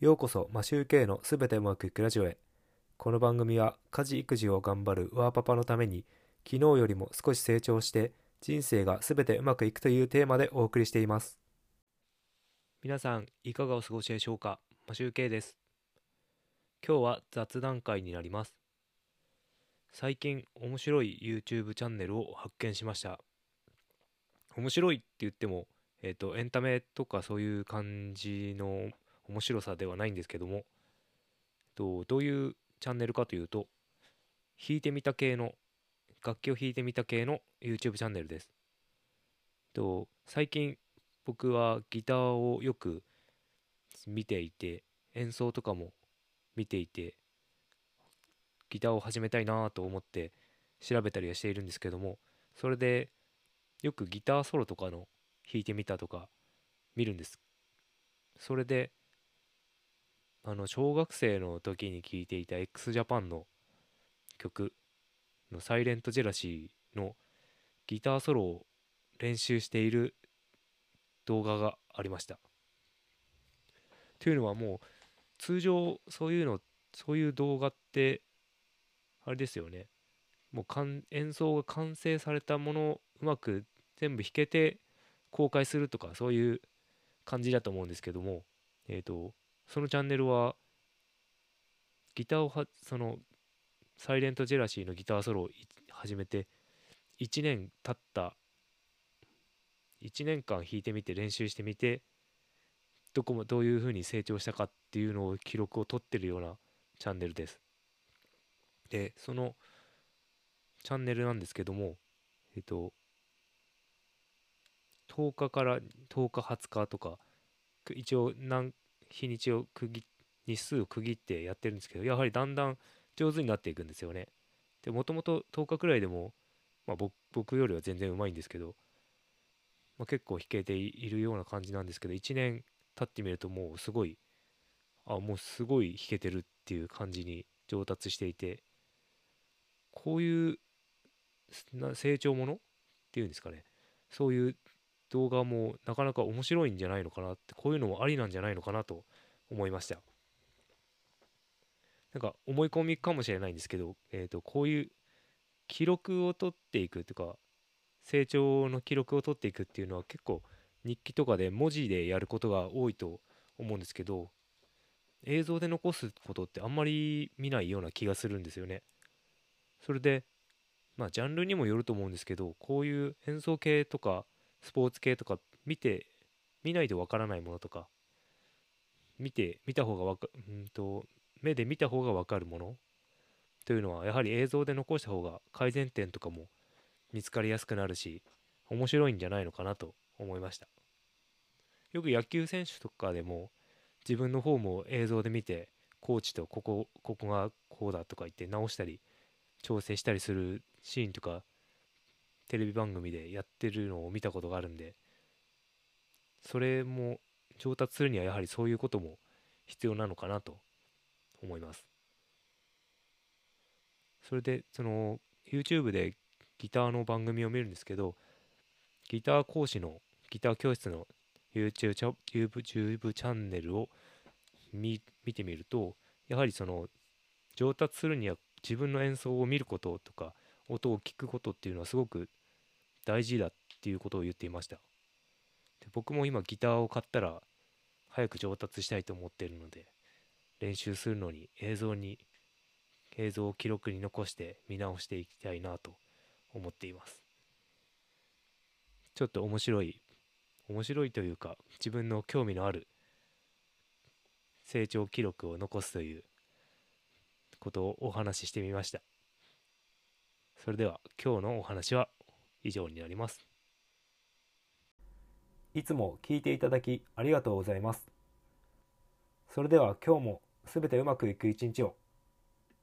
ようこそマシュウケイのすべてうまくいくラジオへ。この番組は家事育児を頑張るワーパパのために、昨日よりも少し成長して人生がすべてうまくいくというテーマでお送りしています。皆さんいかがお過ごしでしょうか。マシュウケイです。今日は雑談会になります。最近面白い YouTube チャンネルを発見しました。面白いって言っても、エンタメとかそういう感じの面白さではないんですけども、どういうチャンネルかというと、弾いてみた系の、楽器を弾いてみた系の YouTube チャンネルです。最近僕はギターをよく見ていて、演奏とかも見ていて、ギターを始めたいなと思って調べたりはしているんですけども、それでよくギターソロとかの弾いてみたとか見るんです。それで小学生の時に聴いていた X JAPAN の曲のサイレントジェラシーのギターソロを練習している動画がありました。というのはもう通常そういう動画ってあれですよね。もう演奏が完成されたものをうまく全部弾けて公開するとかそういう感じだと思うんですけども、そのチャンネルはギターをそのサイレントジェラシーのギターソロを始めて1年間弾いてみて練習してみてどういう風に成長したかっていうのを記録を取ってるようなチャンネルです。でそのチャンネルなんですけども、10日、20日とか一応日にちを日数を区切ってやってるんですけど、やはりだんだん上手になっていくんですよね。でもともと10日くらいでも、僕よりは全然うまいんですけど、結構弾けているような感じなんですけど、1年経ってみるともうすごい弾けてるっていう感じに上達していて、こういう成長ものっていうんですかね、そういう動画もなかなか面白いんじゃないのかなって、こういうのもありなんじゃないのかなと思いました。なんか思い込みかもしれないんですけど、こういう記録を取っていくとか成長の記録を取っていくっていうのは結構日記とかで文字でやることが多いと思うんですけど、映像で残すことってあんまり見ないような気がするんですよね。それでジャンルにもよると思うんですけど、こういう演奏系とかスポーツ系とか見ないとわからないものとか、目で見た方がわかるものというのはやはり映像で残した方が改善点とかも見つかりやすくなるし、面白いんじゃないのかなと思いました。よく野球選手とかでも自分のフォームを映像で見て、コーチとここがこうだとか言って直したり調整したりするシーンとかテレビ番組でやってるのを見たことがあるんで、それも上達するにはやはりそういうことも必要なのかなと思います。それでYouTube でギターの番組を見るんですけど、ギター講師のギター教室の YouTube チャンネルを見てみると、やはり上達するには自分の演奏を見ることとか音を聞くことっていうのはすごく大事だっていうことを言っていました。で僕も今ギターを買ったら早く上達したいと思っているので、練習するのに映像を記録に残して見直していきたいなと思っています。ちょっと面白いというか、自分の興味のある成長記録を残すということをお話ししてみました。それでは今日のお話は以上になります。いつも聞いていただきありがとうございます。それでは今日もすべてうまくいく一日を。